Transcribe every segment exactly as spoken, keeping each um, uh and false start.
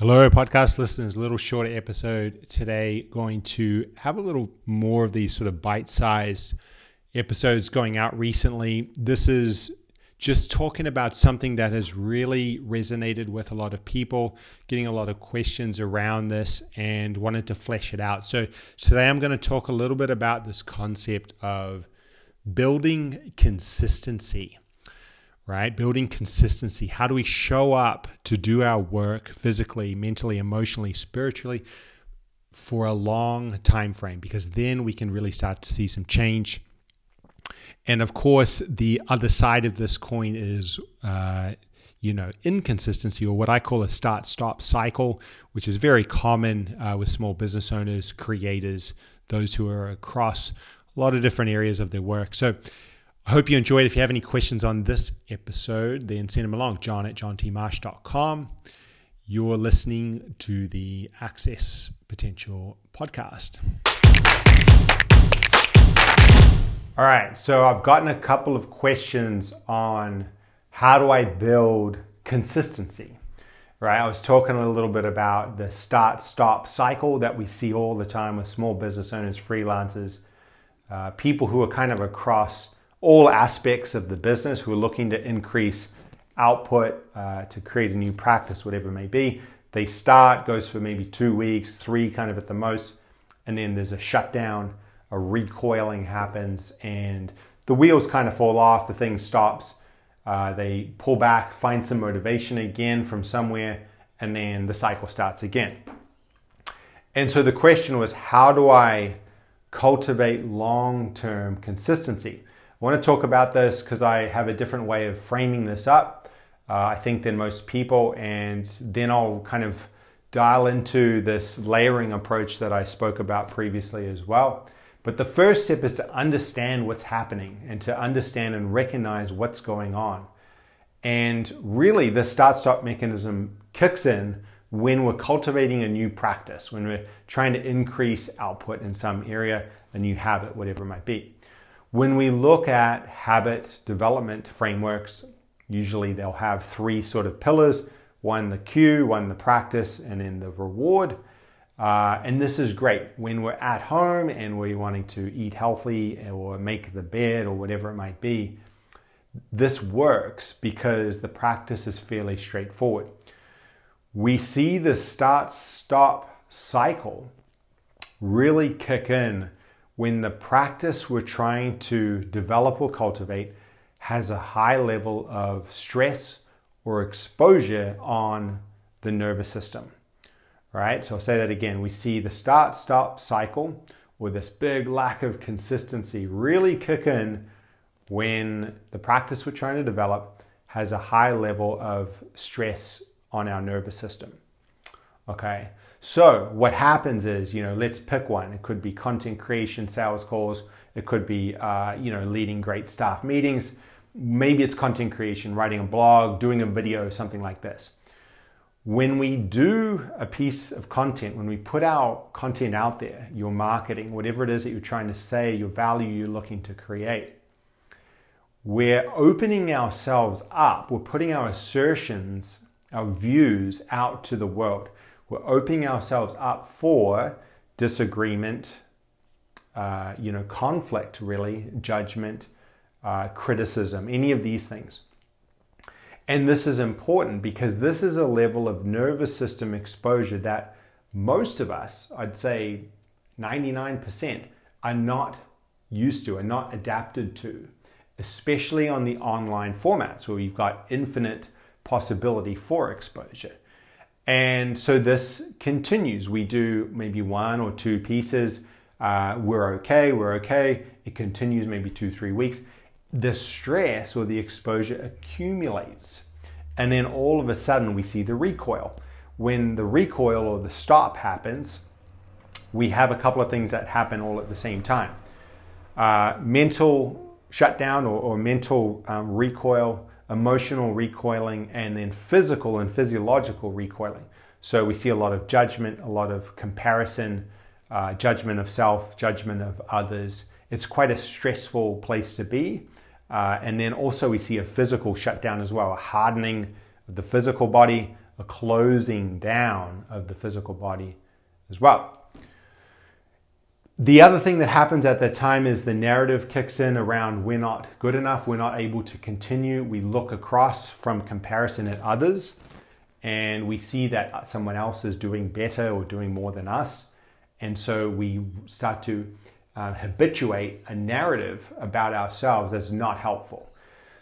Hello, podcast listeners. A little shorter episode today, going to have a little more of these sort of bite-sized episodes going out recently. This is just talking about something that has really resonated with a lot of people, getting a lot of questions around this and wanted to flesh it out. So today I'm going to talk a little bit about this concept of building consistency. Right? Building consistency. How do we show up to do our work physically, mentally, emotionally, spiritually for a long time frame? Because then we can really start to see some change. And of course, the other side of this coin is, uh, you know, inconsistency, or what I call a start-stop cycle, which is very common uh, with small business owners, creators, those who are across a lot of different areas of their work. So I hope you enjoyed. If you have any questions on this episode, then send them along, john at john t marsh dot com. You're listening to the Access Potential Podcast. All right, so I've gotten a couple of questions on how do I build consistency, right? I was talking a little bit about the start-stop cycle that we see all the time with small business owners, freelancers, uh, people who are kind of across all aspects of the business who are looking to increase output, uh, to create a new practice, whatever it may be. They start, goes for maybe two weeks, three kind of at the most, and then there's a shutdown, a recoiling happens, and the wheels kind of fall off, the thing stops, uh, they pull back, find some motivation again from somewhere, and then the cycle starts again. And so the question was, how do I cultivate long-term consistency? I want to talk about this because I have a different way of framing this up, uh, I think, than most people, and then I'll kind of dial into this layering approach that I spoke about previously as well. But the first step is to understand what's happening and to understand and recognize what's going on. And really, the start-stop mechanism kicks in when we're cultivating a new practice, when we're trying to increase output in some area, a new habit, whatever it might be. When we look at habit development frameworks, usually they'll have three sort of pillars, one the cue, one the practice, and then the reward. Uh, and this is great when we're at home and we're wanting to eat healthy or make the bed or whatever it might be. This works because the practice is fairly straightforward. We see the start-stop cycle really kick in when the practice we're trying to develop or cultivate has a high level of stress or exposure on the nervous system, right? So I'll say that again. We see the start-stop cycle or this big lack of consistency really kick in when the practice we're trying to develop has a high level of stress on our nervous system, okay? So what happens is, you know, let's pick one. It could be content creation, sales calls. It could be, uh, you know, leading great staff meetings. Maybe it's content creation, writing a blog, doing a video, something like this. When we do a piece of content, when we put our content out there, your marketing, whatever it is that you're trying to say, your value you're looking to create, we're opening ourselves up. We're putting our assertions, our views out to the world. We're opening ourselves up for disagreement, uh, you know, conflict, really, judgment, uh, criticism, any of these things. And this is important because this is a level of nervous system exposure that most of us, I'd say ninety-nine percent, are not used to, are not adapted to, especially on the online formats where we've got infinite possibility for exposure. And so this continues. We do maybe one or two pieces. Uh, we're okay, we're okay. It continues maybe two, three weeks. The stress or the exposure accumulates. And then all of a sudden we see the recoil. When the recoil or the stop happens, we have a couple of things that happen all at the same time. Uh, mental shutdown or, or mental um, recoil, emotional recoiling, and then physical and physiological recoiling. So we see a lot of judgment, a lot of comparison, uh, judgment of self, judgment of others. It's quite a stressful place to be. Uh, and then also we see a physical shutdown as well, a hardening of the physical body, a closing down of the physical body as well. The other thing that happens at that time is the narrative kicks in around we're not good enough, we're not able to continue. We look across from comparison at others and we see that someone else is doing better or doing more than us. And so we start to uh, habituate a narrative about ourselves that's not helpful.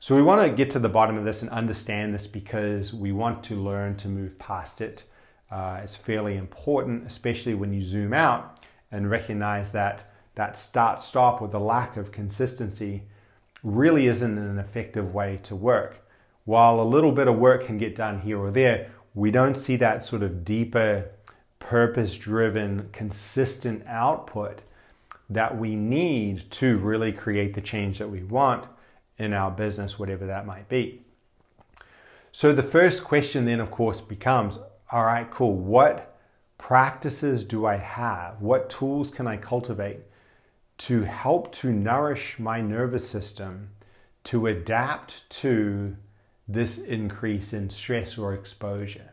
So we want to get to the bottom of this and understand this because we want to learn to move past it. Uh, it's fairly important, especially when you zoom out and recognize that that start-stop with the lack of consistency really isn't an effective way to work. While a little bit of work can get done here or there, we don't see that sort of deeper, purpose-driven, consistent output that we need to really create the change that we want in our business, whatever that might be. So the first question then, of course, becomes, all right, cool, what practices do I have? What tools can I cultivate to help to nourish my nervous system to adapt to this increase in stress or exposure?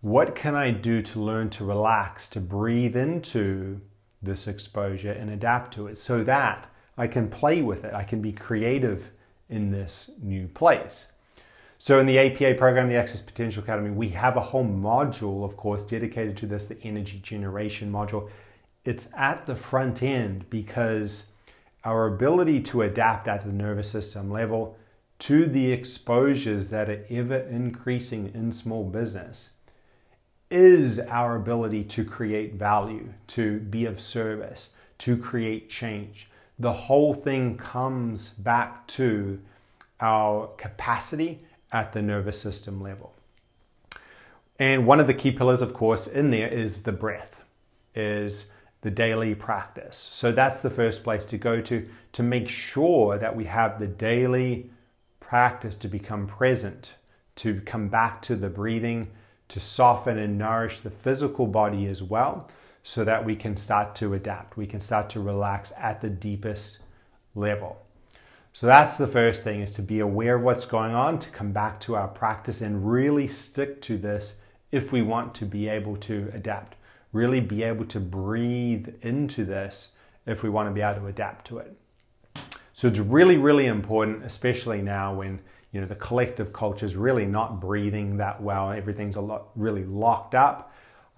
What can I do to learn to relax, to breathe into this exposure and adapt to it so that I can play with it. I can be creative in this new place. So in the A P A program, the Access Potential Academy, we have a whole module, of course, dedicated to this, the energy generation module. It's at the front end because our ability to adapt at the nervous system level to the exposures that are ever increasing in small business is our ability to create value, to be of service, to create change. The whole thing comes back to our capacity at the nervous system level. And one of the key pillars, of course, in there is the breath, is the daily practice. So that's the first place to go to, to make sure that we have the daily practice to become present, to come back to the breathing, to soften and nourish the physical body as well, so that we can start to adapt. We can start to relax at the deepest level. So that's the first thing, is to be aware of what's going on, to come back to our practice and really stick to this if we want to be able to adapt. Really be able to breathe into this if we want to be able to adapt to it. So it's really, really important, especially now when you know the collective culture is really not breathing that well. Everything's a lot really locked up.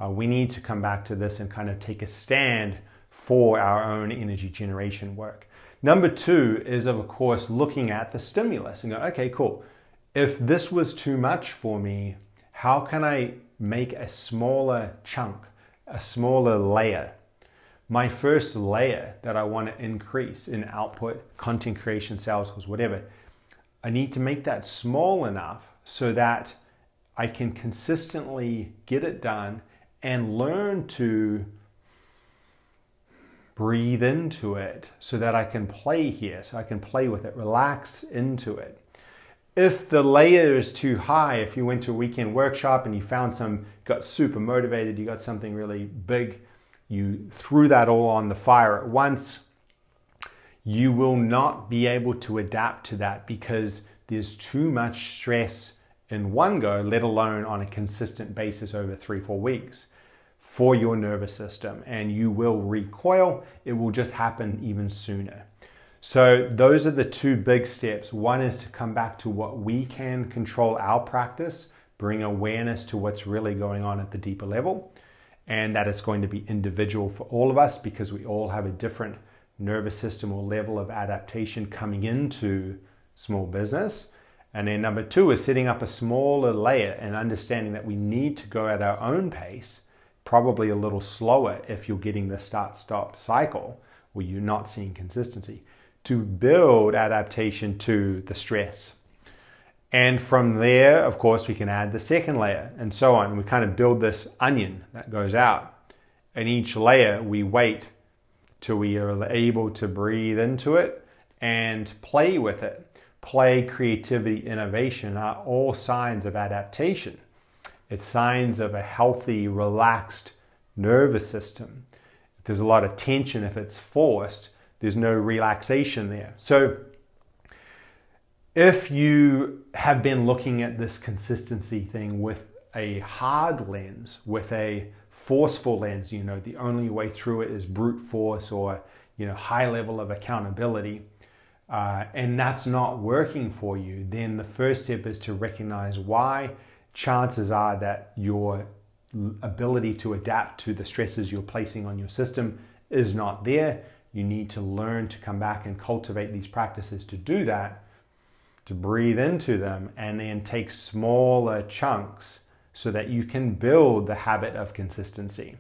Uh, we need to come back to this and kind of take a stand for our own energy generation work. Number two is, of course, looking at the stimulus and go, okay, cool. If this was too much for me, how can I make a smaller chunk, a smaller layer? My first layer that I want to increase in output, content creation, sales calls, whatever, I need to make that small enough so that I can consistently get it done and learn to breathe into it so that I can play here, so I can play with it, relax into it. If the layer is too high, if you went to a weekend workshop and you found some, got super motivated, you got something really big, you threw that all on the fire at once, you will not be able to adapt to that because there's too much stress in one go, let alone on a consistent basis over three, four weeks. For your nervous system, and you will recoil. It will just happen even sooner. So those are the two big steps. One is to come back to what we can control, our practice, bring awareness to what's really going on at the deeper level, and that it's going to be individual for all of us because we all have a different nervous system or level of adaptation coming into small business. And then number two is setting up a smaller layer and understanding that we need to go at our own pace, probably a little slower if you're getting the start-stop cycle where you're not seeing consistency, to build adaptation to the stress. And from there, of course, we can add the second layer and so on. We kind of build this onion that goes out. And each layer, we wait till we are able to breathe into it and play with it. Play, creativity, innovation are all signs of adaptation. It's signs of a healthy, relaxed nervous system. If there's a lot of tension, if it's forced, there's no relaxation there. So if you have been looking at this consistency thing with a hard lens, with a forceful lens, you know, the only way through it is brute force or, you know, high level of accountability, uh, and that's not working for you, then the first step is to recognize why. Chances are that your ability to adapt to the stresses you're placing on your system is not there. You need to learn to come back and cultivate these practices to do that, to breathe into them, and then take smaller chunks so that you can build the habit of consistency.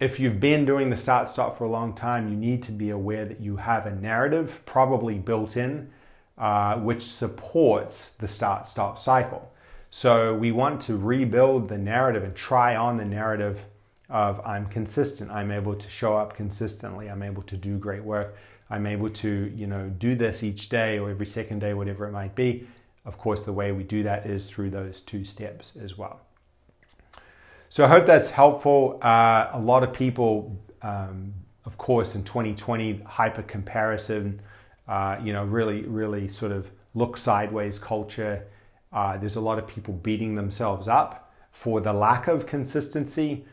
If you've been doing the start-stop for a long time, you need to be aware that you have a narrative probably built in, uh, which supports the start-stop cycle. So we want to rebuild the narrative and try on the narrative of I'm consistent, I'm able to show up consistently, I'm able to do great work, I'm able to, you know, do this each day or every second day, whatever it might be. Of course, the way we do that is through those two steps as well. So I hope that's helpful. Uh, a lot of people, um, of course, in twenty twenty, hyper comparison, uh, you know, really, really sort of look sideways culture. Uh, there's a lot of people beating themselves up for the lack of consistency,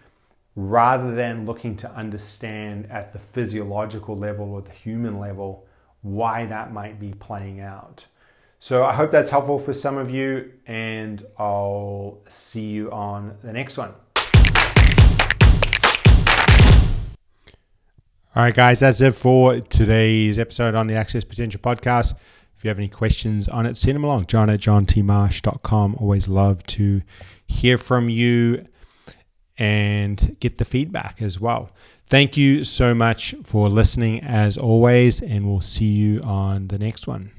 rather than looking to understand at the physiological level or the human level why that might be playing out. So I hope that's helpful for some of you, and I'll see you on the next one. All right, guys, that's it for today's episode on the Access Potential Podcast. If you have any questions on it, send them along, John at john t marsh dot com. Always love to hear from you and get the feedback as well. Thank you so much for listening as always, and we'll see you on the next one.